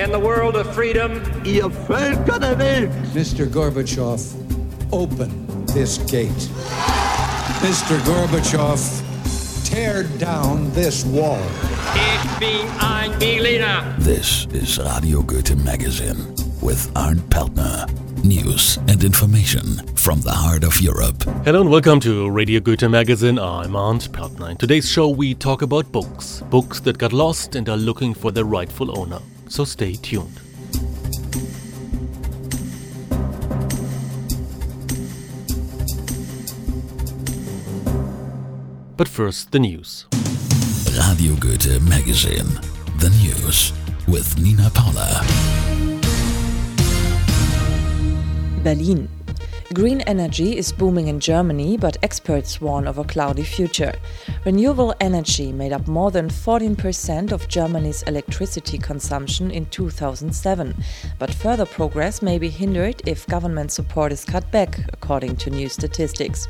and the world of freedom. Ihr Völker der Welt. Mr. Gorbachev, open this gate. Mr. Gorbachev, tear down this wall. Ich bin ein Berliner. This is Radio Goethe Magazine with Arnd Peltner. News and information from the heart of Europe. Hello and welcome to Radio Goethe Magazine. I'm Arnd Peltner. In today's show we talk about books. Books that got lost and are looking for their rightful owner. So stay tuned. But first, the news. Radio Goethe Magazine. The news with Nina Paula. Berlin. Green energy is booming in Germany, but experts warn of a cloudy future. Renewable energy made up more than 14% of Germany's electricity consumption in 2007, but further progress may be hindered if government support is cut back, according to new statistics.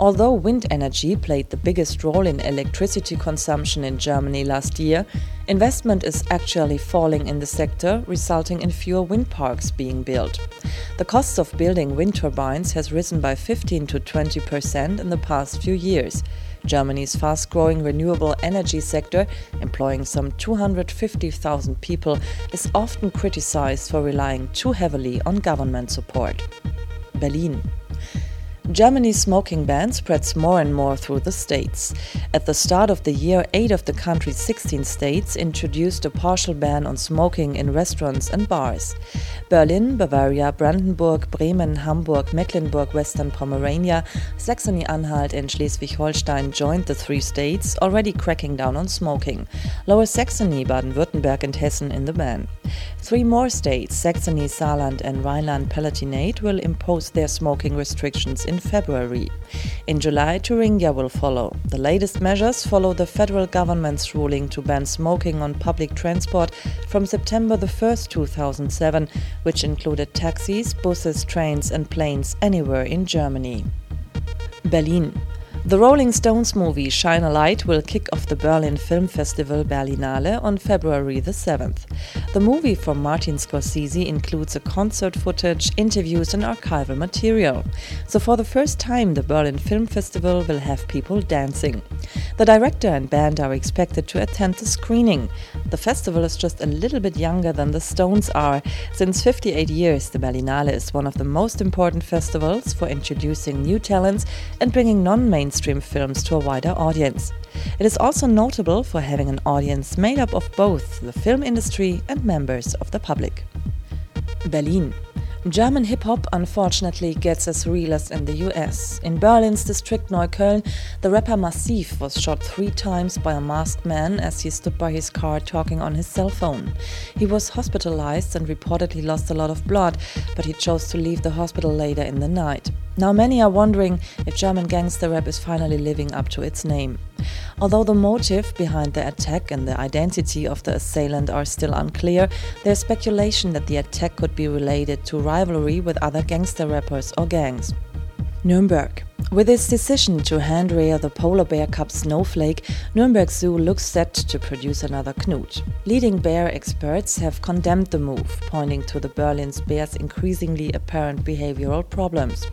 Although wind energy played the biggest role in electricity consumption in Germany last year, investment is actually falling in the sector, resulting in fewer wind parks being built. The cost of building wind turbines has risen by 15% to 20% in the past few years. Germany's fast-growing renewable energy sector, employing some 250,000 people, is often criticized for relying too heavily on government support. Berlin. Germany's smoking ban spreads more and more through the states. At the start of the year, 8 of the country's 16 states introduced a partial ban on smoking in restaurants and bars. Berlin, Bavaria, Brandenburg, Bremen, Hamburg, Mecklenburg, Western Pomerania, Saxony-Anhalt and Schleswig-Holstein joined the three states already cracking down on smoking. Lower Saxony, Baden-Württemberg and Hessen in the ban. 3 more states, Saxony, Saarland and Rhineland-Palatinate, will impose their smoking restrictions in February. In July, Thuringia will follow. The latest measures follow the federal government's ruling to ban smoking on public transport from September 1, 2007, which included taxis, buses, trains and planes anywhere in Germany. Berlin. The Rolling Stones movie Shine a Light will kick off the Berlin Film Festival Berlinale on February 7th. The movie from Martin Scorsese includes a concert footage, interviews and archival material. So for the first time the Berlin Film Festival will have people dancing. The director and band are expected to attend the screening. The festival is just a little bit younger than the Stones are. Since 58 years, the Berlinale is one of the most important festivals for introducing new talents and bringing non-mainstream films to a wider audience. It is also notable for having an audience made up of both the film industry and members of the public. Berlin. German hip-hop unfortunately gets as real as in the US. In Berlin's district Neukölln, the rapper Massiv was shot 3 times by a masked man as he stood by his car talking on his cell phone. He was hospitalized and reportedly lost a lot of blood, but he chose to leave the hospital later in the night. Now many are wondering if German gangster rap is finally living up to its name. Although the motive behind the attack and the identity of the assailant are still unclear, there's speculation that the attack could be related to rivalry with other gangster rappers or gangs. Nuremberg. With its decision to hand rear the polar bear cub Snowflake, Nuremberg Zoo looks set to produce another Knut. Leading bear experts have condemned the move, pointing to the Berlin bear's increasingly apparent behavioral problems.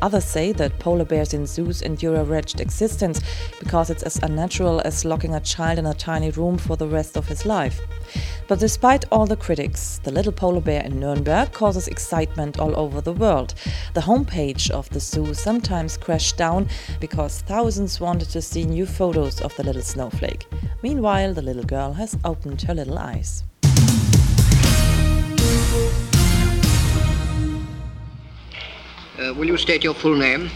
Others say that polar bears in zoos endure a wretched existence because it's as unnatural as locking a child in a tiny room for the rest of his life. But despite all the critics, the little polar bear in Nuremberg causes excitement all over the world. The homepage of the zoo sometimes crashed down because thousands wanted to see new photos of the little snowflake. Meanwhile, the little girl has opened her little eyes. Will you state your full name?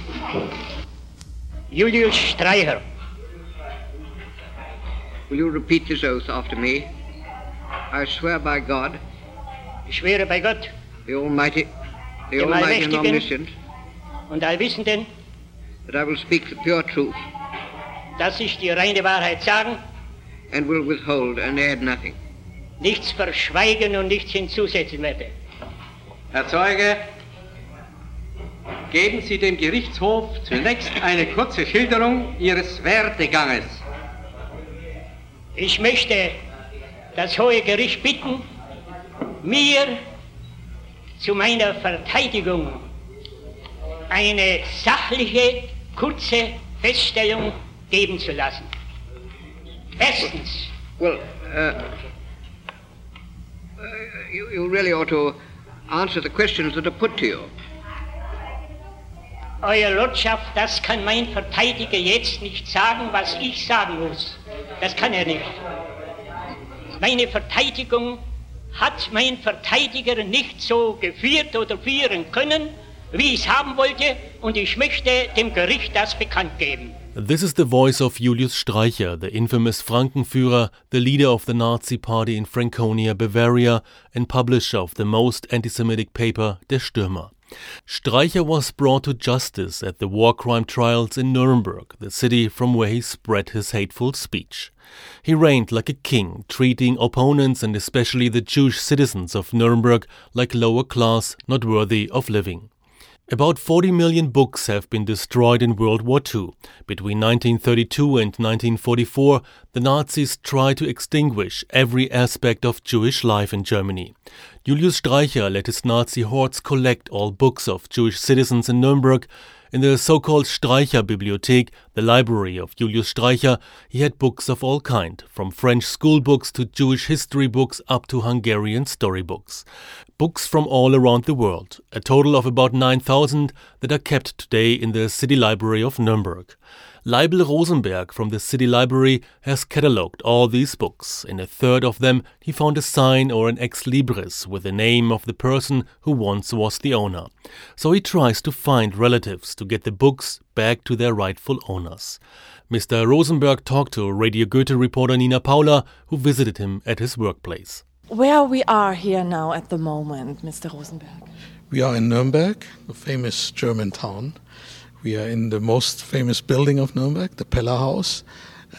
Julius Streicher. Will you repeat this oath after me? I swear by God. Ich schwöre bei Gott. The Almighty and Omniscient. Und Allwissenden. That I will speak the pure truth. Dass ich die reine Wahrheit sagen. And will withhold and add nothing. Nichts verschweigen und nichts hinzusetzen werde. Herr Zeuge, geben Sie dem Gerichtshof zunächst eine kurze Schilderung Ihres Werdeganges. Ich möchte das Hohe Gericht bitten, mir zu meiner Verteidigung eine sachliche, kurze Feststellung geben zu lassen. Erstens. Well, you really ought to answer the questions that are put to you. Euer Lordschaft, das kann mein Verteidiger jetzt nicht sagen, was ich sagen muss. Das kann nicht. Meine Verteidigung hat mein Verteidiger nicht so geführt oder führen können, wie ich es haben wollte, und ich möchte dem Gericht das bekannt geben. This is the voice of Julius Streicher, the infamous Frankenführer, the leader of the Nazi party in Franconia, Bavaria, and publisher of the most anti-Semitic paper, Der Stürmer. Streicher was brought to justice at the war crime trials in Nuremberg, the city from where he spread his hateful speech. He reigned like a king, treating opponents and especially the Jewish citizens of Nuremberg like lower class, not worthy of living. About 40 million books have been destroyed in World War II. Between 1932 and 1944, the Nazis tried to extinguish every aspect of Jewish life in Germany. Julius Streicher let his Nazi hordes collect all books of Jewish citizens in Nuremberg. In the so-called Streicher Bibliothek, the library of Julius Streicher, he had books of all kind, from French school books to Jewish history books up to Hungarian storybooks. Books from all around the world, a total of about 9,000 that are kept today in the city library of Nuremberg. Leibel Rosenberg from the city library has catalogued all these books. In a third of them, he found a sign or an ex libris with the name of the person who once was the owner. So he tries to find relatives to get the books back to their rightful owners. Mr. Rosenberg talked to Radio Goethe reporter Nina Paula, who visited him at his workplace. Where we are here now at the moment, Mr. Rosenberg? We are in Nuremberg, the famous German town. We are in the most famous building of Nuremberg, the Peller House,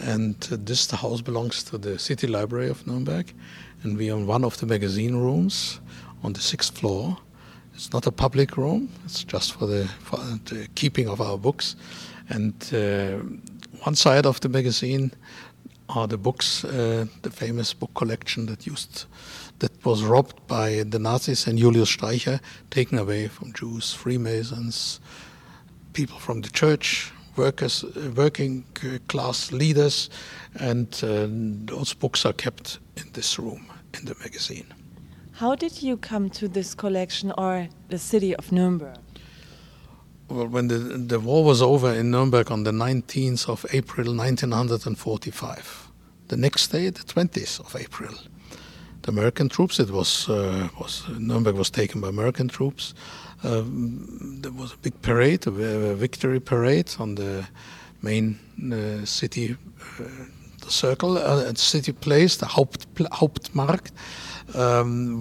and this house belongs to the city library of Nuremberg, and we are in one of the magazine rooms on the 6th floor. It's not a public room, it's just for the keeping of our books, and one side of the magazine are the books, the famous book collection that was robbed by the Nazis and Julius Streicher, taken away from Jews, Freemasons, people from the church, workers, working class leaders, and those books are kept in this room, in the magazine. How did you come to this collection or the city of Nuremberg? Well, when the war was over in Nuremberg on the 19th of April 1945, the next day, the 20th of April, the American troops, Nuremberg was taken by American troops. There was a big parade, a victory parade on the main city circle, city place, the Hauptmarkt,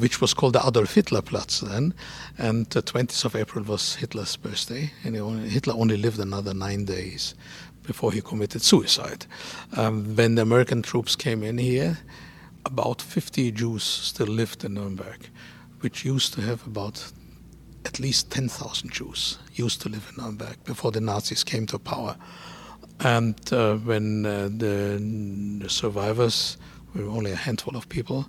which was called the Adolf Hitler Platz then. And the 20th of April was Hitler's birthday, and Hitler only lived another 9 days before he committed suicide. When the American troops came in here, about 50 Jews still lived in Nuremberg, which used to have about at least 10,000 Jews used to live in Nuremberg before the Nazis came to power. And when the survivors, we were only a handful of people,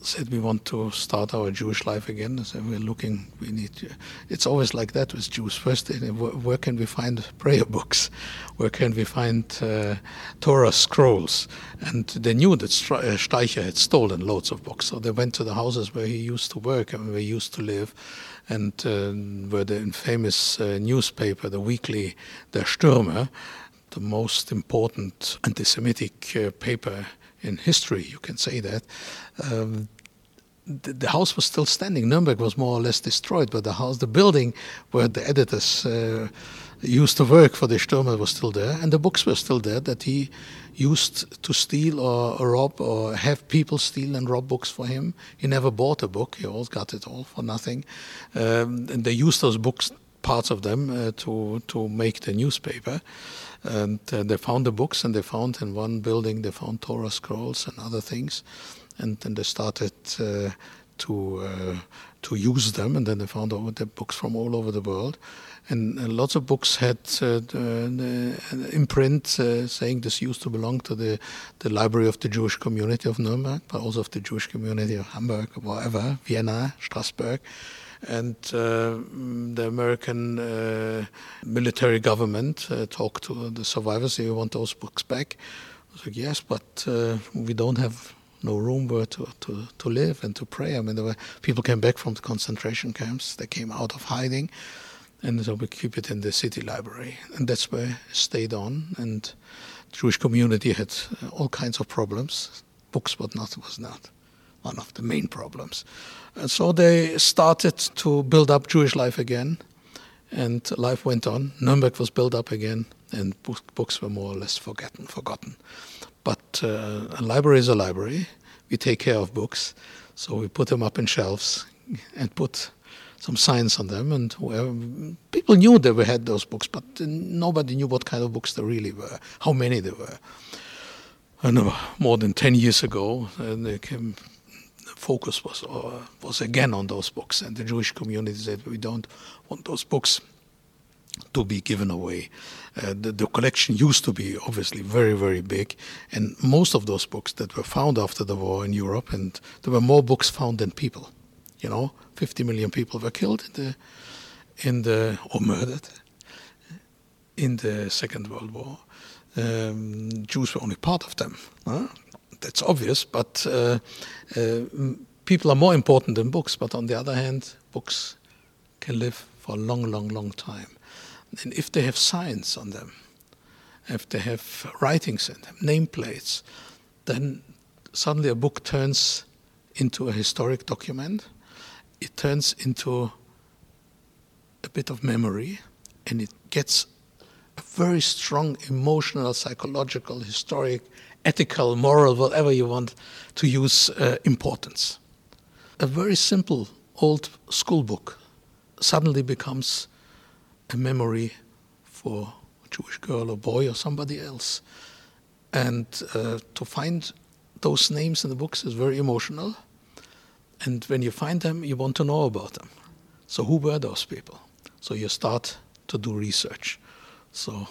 said we want to start our Jewish life again, they said it's always like that with Jews. First, where can we find prayer books? Where can we find Torah scrolls? And they knew that Streicher had stolen loads of books, so they went to the houses where he used to work and where he used to live, and where the infamous newspaper, the weekly Der Stürmer, the most important anti-Semitic paper in history, you can say that. The house was still standing. Nuremberg was more or less destroyed, but the building where the editors used to work for the Stürmer was still there, and the books were still there that he used to steal or rob or have people steal and rob books for him. He never bought a book. He always got it all for nothing. And they used those books, parts of them, to make the newspaper. And they found the books, and in one building they found Torah scrolls and other things. And then they started to use them, and then they found out the books from all over the world. And lots of books had an imprint saying this used to belong to the library of the Jewish community of Nuremberg, but also of the Jewish community of Hamburg, wherever, Vienna, Strasbourg. And the American military government talked to the survivors, they want those books back. I was like, yes, but we don't have no room where to live and to pray. I mean, there were people came back from the concentration camps, they came out of hiding, and so we keep it in the city library. And that's where it stayed on. And the Jewish community had all kinds of problems. Books was not one of the main problems. And so they started to build up Jewish life again, and life went on. Nuremberg was built up again, and books were more or less forgotten. But a library is a library. We take care of books, so we put them up in shelves and put some science on them, and people knew that we had those books, but nobody knew what kind of books they really were, how many there were. I know more than 10 years ago, the focus was again on those books, and the Jewish community said, we don't want those books to be given away. The collection used to be obviously very, very big, and most of those books that were found after the war in Europe, and there were more books found than people. 50 million people were killed or murdered in the Second World War. Jews were only part of them. That's obvious, but people are more important than books. But on the other hand, books can live for a long, long, long time. And if they have signs on them, if they have writings in them, nameplates, then suddenly a book turns into a historic document. It turns into a bit of memory, and it gets a very strong emotional, psychological, historic, ethical, moral, whatever you want to use, importance. A very simple old school book suddenly becomes a memory for a Jewish girl or boy or somebody else. And to find those names in the books is very emotional. And when you find them, you want to know about them. So who were those people? So you start to do research. So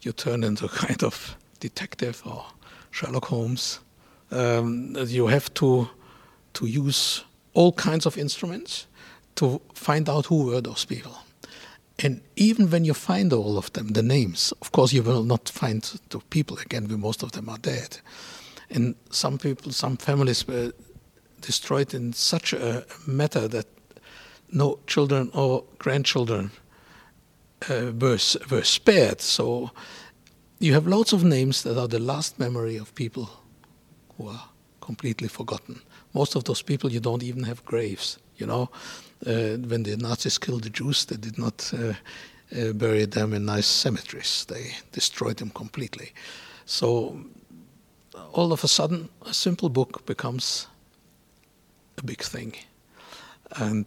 you turn into a kind of detective or Sherlock Holmes. You have to use all kinds of instruments to find out who were those people. And even when you find all of them, the names, of course you will not find the people again, because most of them are dead. And some families were destroyed in such a matter that no children or grandchildren were spared. So you have lots of names that are the last memory of people who are completely forgotten. Most of those people, you don't even have graves. When the Nazis killed the Jews, they did not bury them in nice cemeteries. They destroyed them completely. So all of a sudden, a simple book becomes a big thing. And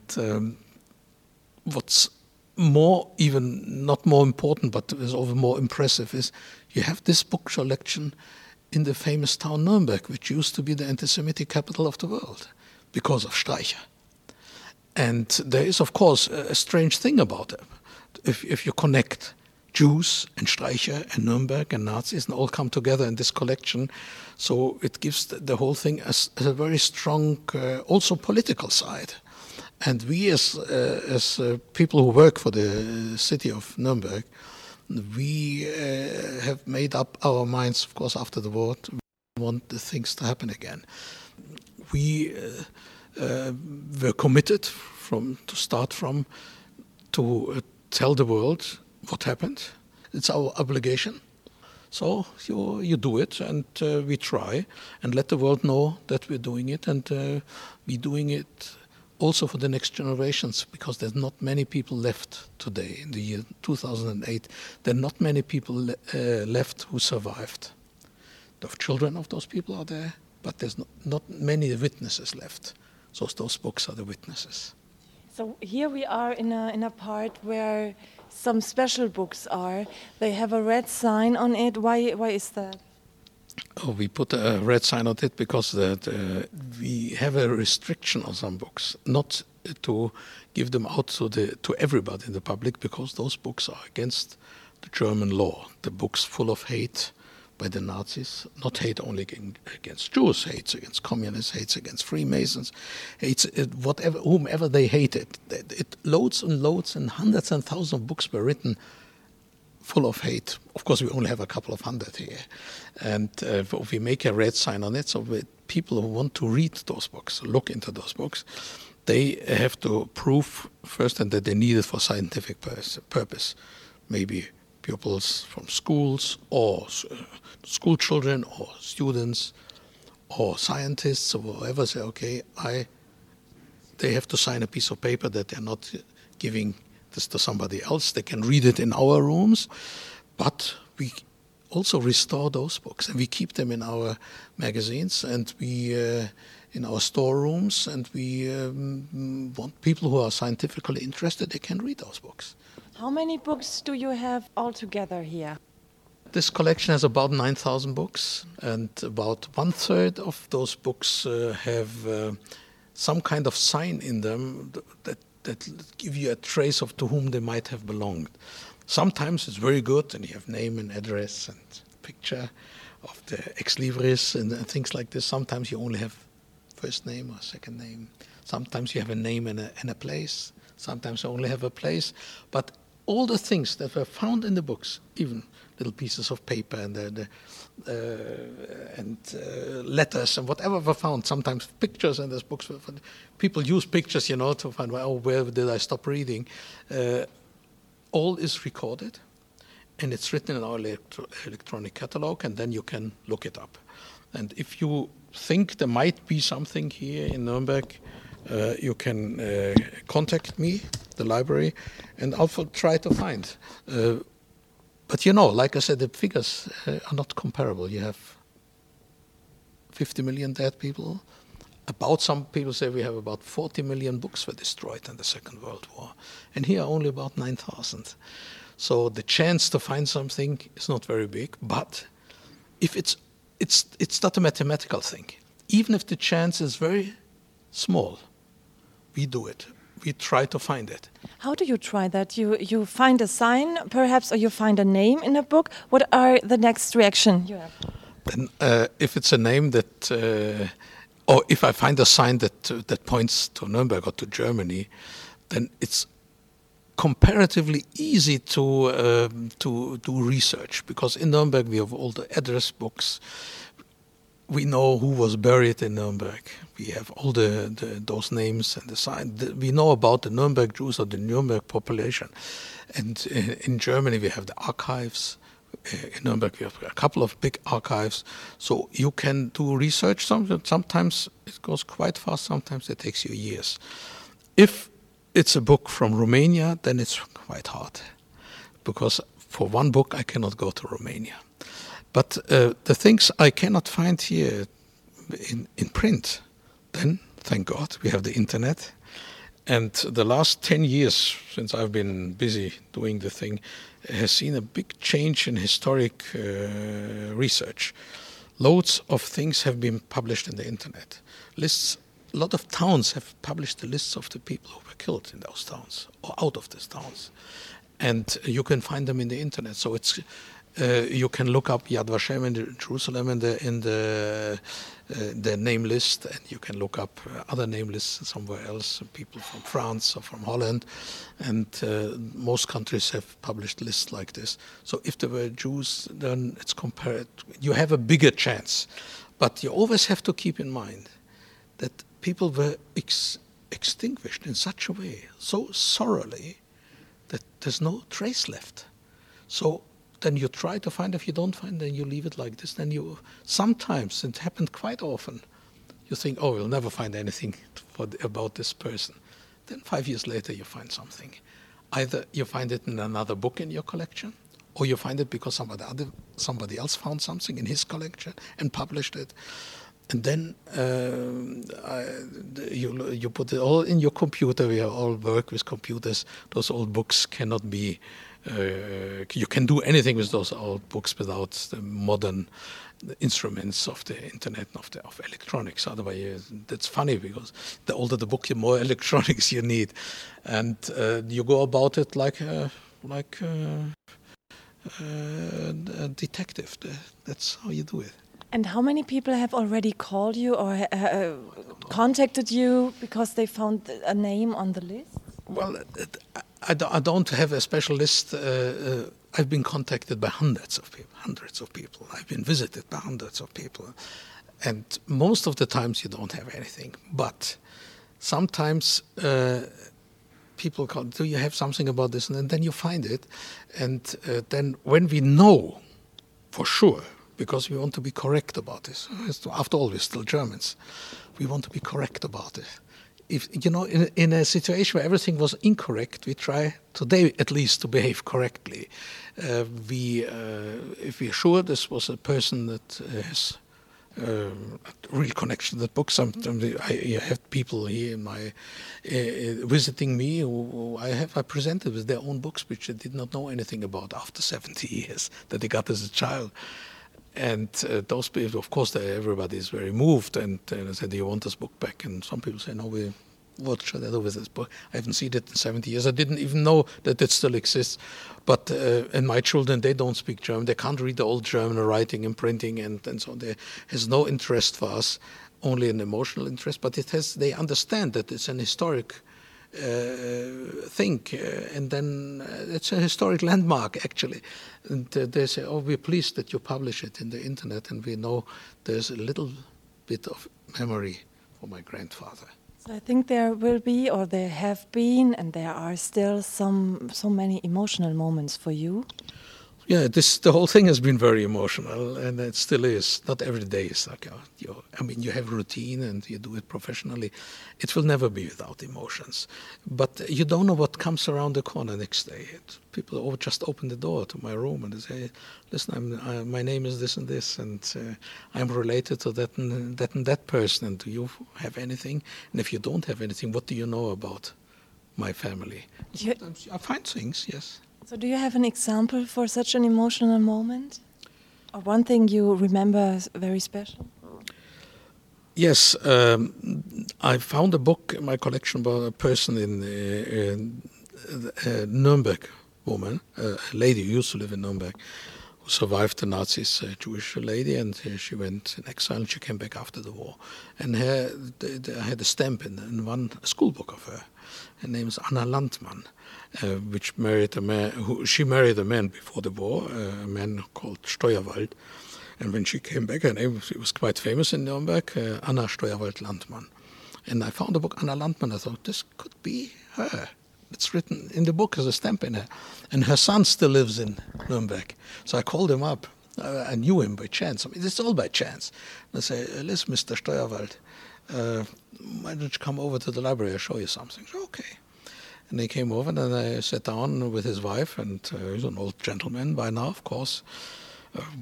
what's more, even not more important, but is over more impressive, is you have this book collection in the famous town Nuremberg, which used to be the anti-Semitic capital of the world because of Streicher. And there is, of course, a strange thing about it. If you connect Jews and Streicher and Nuremberg and Nazis and all come together in this collection. So it gives the whole thing a very strong, also political side. And we as people who work for the city of Nuremberg, we have made up our minds, of course, after the war, we want the things to happen again. We were committed to tell the world what happened. It's our obligation. So you do it, and we try, and let the world know that we're doing it, and we're doing it also for the next generations, because there's not many people left today, in the year 2008. There are not many people left who survived. The children of those people are there, but there's not many witnesses left. So those books are the witnesses. So here we are in a part where some special books are. They have a red sign on it. Why is that? Oh, we put a red sign on it because that we have a restriction on some books, not to give them out to everybody in the public, because those books are against the German law. The books full of hate by the Nazis, not hate only against Jews, hate against communists, hate against Freemasons, hate whatever, whomever they hated. It loads and loads, and hundreds and thousands of books were written full of hate. Of course, we only have a couple of hundred here. And we make a red sign on it, so people who want to read those books, look into those books, they have to prove first that they need it for scientific purpose. Maybe pupils from schools, or school children, or students, or scientists, or whoever say, okay, they have to sign a piece of paper that they're not giving this to somebody else. They can read it in our rooms, but we also restore those books, and we keep them in our magazines, and we in our storerooms, and we want people who are scientifically interested, they can read those books. How many books do you have altogether here? This collection has about 9,000 books, and about 1/3 of those books have some kind of sign in them that give you a trace of to whom they might have belonged. Sometimes it's very good, and you have name and address and picture of the ex-libris and things like this. Sometimes you only have first name or second name. Sometimes you have a name and a place. Sometimes you only have a place. But all the things that were found in the books, even little pieces of paper and letters and whatever were found, sometimes pictures, and there's books. People use pictures, to find, where did I stop reading? All is recorded, and it's written in our electronic catalog, and then you can look it up. And if you think there might be something here in Nuremberg, you can contact me, the library, and I'll try to find. But like I said, the figures are not comparable. You have 50 million dead people. Some people say we have about 40 million books were destroyed in the Second World War. And here are only about 9,000. So the chance to find something is not very big, but if it's not a mathematical thing. Even if the chance is very small, we do it. We try to find it. How do you try that? You find a sign, perhaps, or you find a name in a book. What are the next reaction you have? Then, if it's a name that, or if I find a sign that points to Nuremberg or to Germany, then it's comparatively easy to do research, because in Nuremberg we have all the address books. We know who was buried in Nuremberg. We have all those names and the sign. We know about the Nuremberg Jews or the Nuremberg population. And in Germany, we have the archives. In Nuremberg, we have a couple of big archives. So you can do research. Sometimes it goes quite fast. Sometimes it takes you years. If it's a book from Romania, then it's quite hard, because for one book, I cannot go to Romania. But the things I cannot find here in print, then, thank God, we have the internet. And the last 10 years, since I've been busy doing the thing, has seen a big change in historic research. Loads of things have been published in the internet. A lot of towns have published the lists of the people who were killed in those towns, or out of those towns. And you can find them in the internet. So it's... you can look up Yad Vashem in Jerusalem in the name list, and you can look up other name lists somewhere else, people from France or from Holland, and most countries have published lists like this. So if there were Jews, then it's compared. You have a bigger chance, but you always have to keep in mind that people were extinguished in such a way, so thoroughly, that there's no trace left. So then you try to find. If you don't find, then you leave it like this. Then you sometimes, it happened quite often, you think, we'll never find anything about this person. Then 5 years later you find something. Either you find it in another book in your collection, or you find it because somebody else found something in his collection and published it. And then you put it all in your computer. We all work with computers. Those old books cannot be... you can do anything with those old books without the modern instruments of the internet and of electronics. Otherwise, that's funny, because the older the book, the more electronics you need, and you go about it like a detective. That's how you do it. And how many people have already called you or contacted you because they found a name on the list? Well, I don't have a special list. I've been contacted by hundreds of people. I've been visited by hundreds of people. And most of the times you don't have anything. But sometimes people call, do you have something about this? And then you find it. And then when we know for sure, because we want to be correct about this. After all, we're still Germans. We want to be correct about it. If, you know, in a situation where everything was incorrect, we try today at least to behave correctly. If we're sure this was a person that has a real connection to that book, sometimes I have people here in my visiting me who I presented with their own books which they did not know anything about after 70 years that they got as a child. And those people, of course, everybody is very moved and I said, do you want this book back? And some people say, no, what should I do with this book? I haven't seen it in 70 years. I didn't even know that it still exists. But, and my children, they don't speak German. They can't read the old German writing and printing and so on. There has no interest for us, only an emotional interest. But it has. They understand that it's an historic thing, and then it's a historic landmark actually, and they say, oh, we're pleased that you publish it in the internet, and we know there's a little bit of memory for my grandfather. So I think there will be, or there have been, and there are still so many emotional moments for you. Yeah, the whole thing has been very emotional, and it still is. Not every day is like, you have routine and you do it professionally. It will never be without emotions. But you don't know what comes around the corner next day. People just open the door to my room and they say, listen, my name is this and this, and I'm related to that and that and that person, and do you have anything? And if you don't have anything, what do you know about my family? Sometimes I find things, yes. So do you have an example for such an emotional moment? Or one thing you remember very special? Yes, I found a book in my collection about a person in Nuremberg, woman, a lady who used to live in Nuremberg, who survived the Nazis, a Jewish lady, and she went in exile and she came back after the war. And I had a stamp in one school book of her. Her name is Anna Landmann, which married a man. She married a man before the war, a man called Steuerwald. And when she came back, her name was quite famous in Nuremberg, Anna Steuerwald Landmann. And I found the book Anna Landmann. I thought, this could be her. It's written in the book as a stamp in her. And her son still lives in Nuremberg. So I called him up. I knew him by chance. I mean, it's all by chance. And I say, listen, Mr. Steuerwald, why don't you come over to the library? I'll show you something. So, okay. And he came over, and then I sat down with his wife, and he's an old gentleman by now, of course.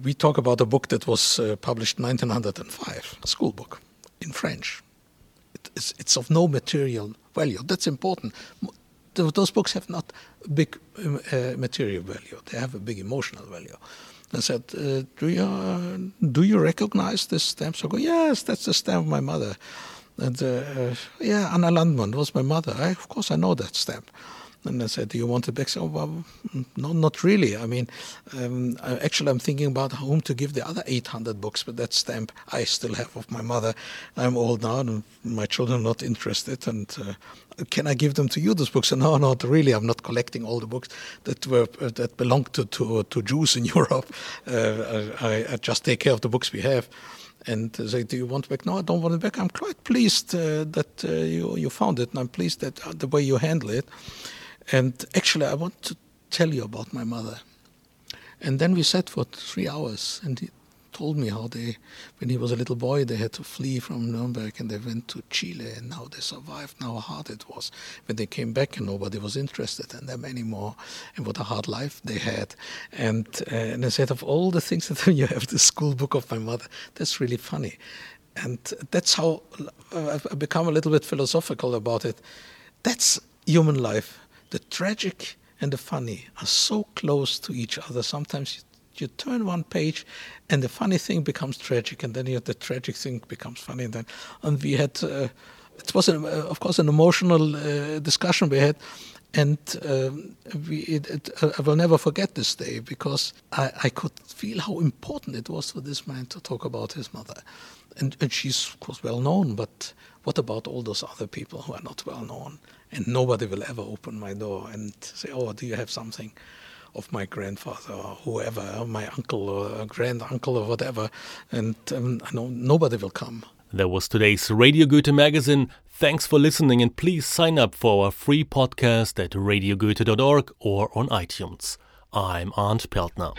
We talk about a book that was published in 1905, a school book in French. It's of no material value. That's important. Those books have not big material value. They have a big emotional value. I said, do you recognize this stamp? So I go, yes, that's the stamp of my mother. And Anna Landmann was my mother. Of course, I know that stamp. And I said, do you want it back? So, well, no, not really. I mean, actually, I'm thinking about whom to give the other 800 books, but that stamp I still have of my mother. I'm old now, and my children are not interested. And can I give them to you, those books? And no, not really. I'm not collecting all the books that belonged to Jews in Europe. I just take care of the books we have. And say, do you want it back? No, I don't want it back. I'm quite pleased that you found it, and I'm pleased that the way you handle it. And actually, I want to tell you about my mother. And then we sat for 3 hours, and he told me how when he was a little boy, they had to flee from Nuremberg, and they went to Chile, and how they survived, and how hard it was. When they came back, nobody was interested in them anymore, and what a hard life they had. And I said, of all the things that you have, the school book of my mother, that's really funny. And that's how I've become a little bit philosophical about it. That's human life. The tragic and the funny are so close to each other. Sometimes you You turn one page, and the funny thing becomes tragic, and then the tragic thing becomes funny. And we had, it was of course an emotional discussion we had, and I will never forget this day because I could feel how important it was for this man to talk about his mother, and she's of course well known, but what about all those other people who are not well known? And nobody will ever open my door and say, "Oh, do you have something of my grandfather or whoever, or my uncle or granduncle or whatever?" And I know nobody will come. That was today's Radio Goethe Magazine. Thanks for listening, and please sign up for our free podcast at radiogoethe.org or on iTunes. I'm Arnd Peltner.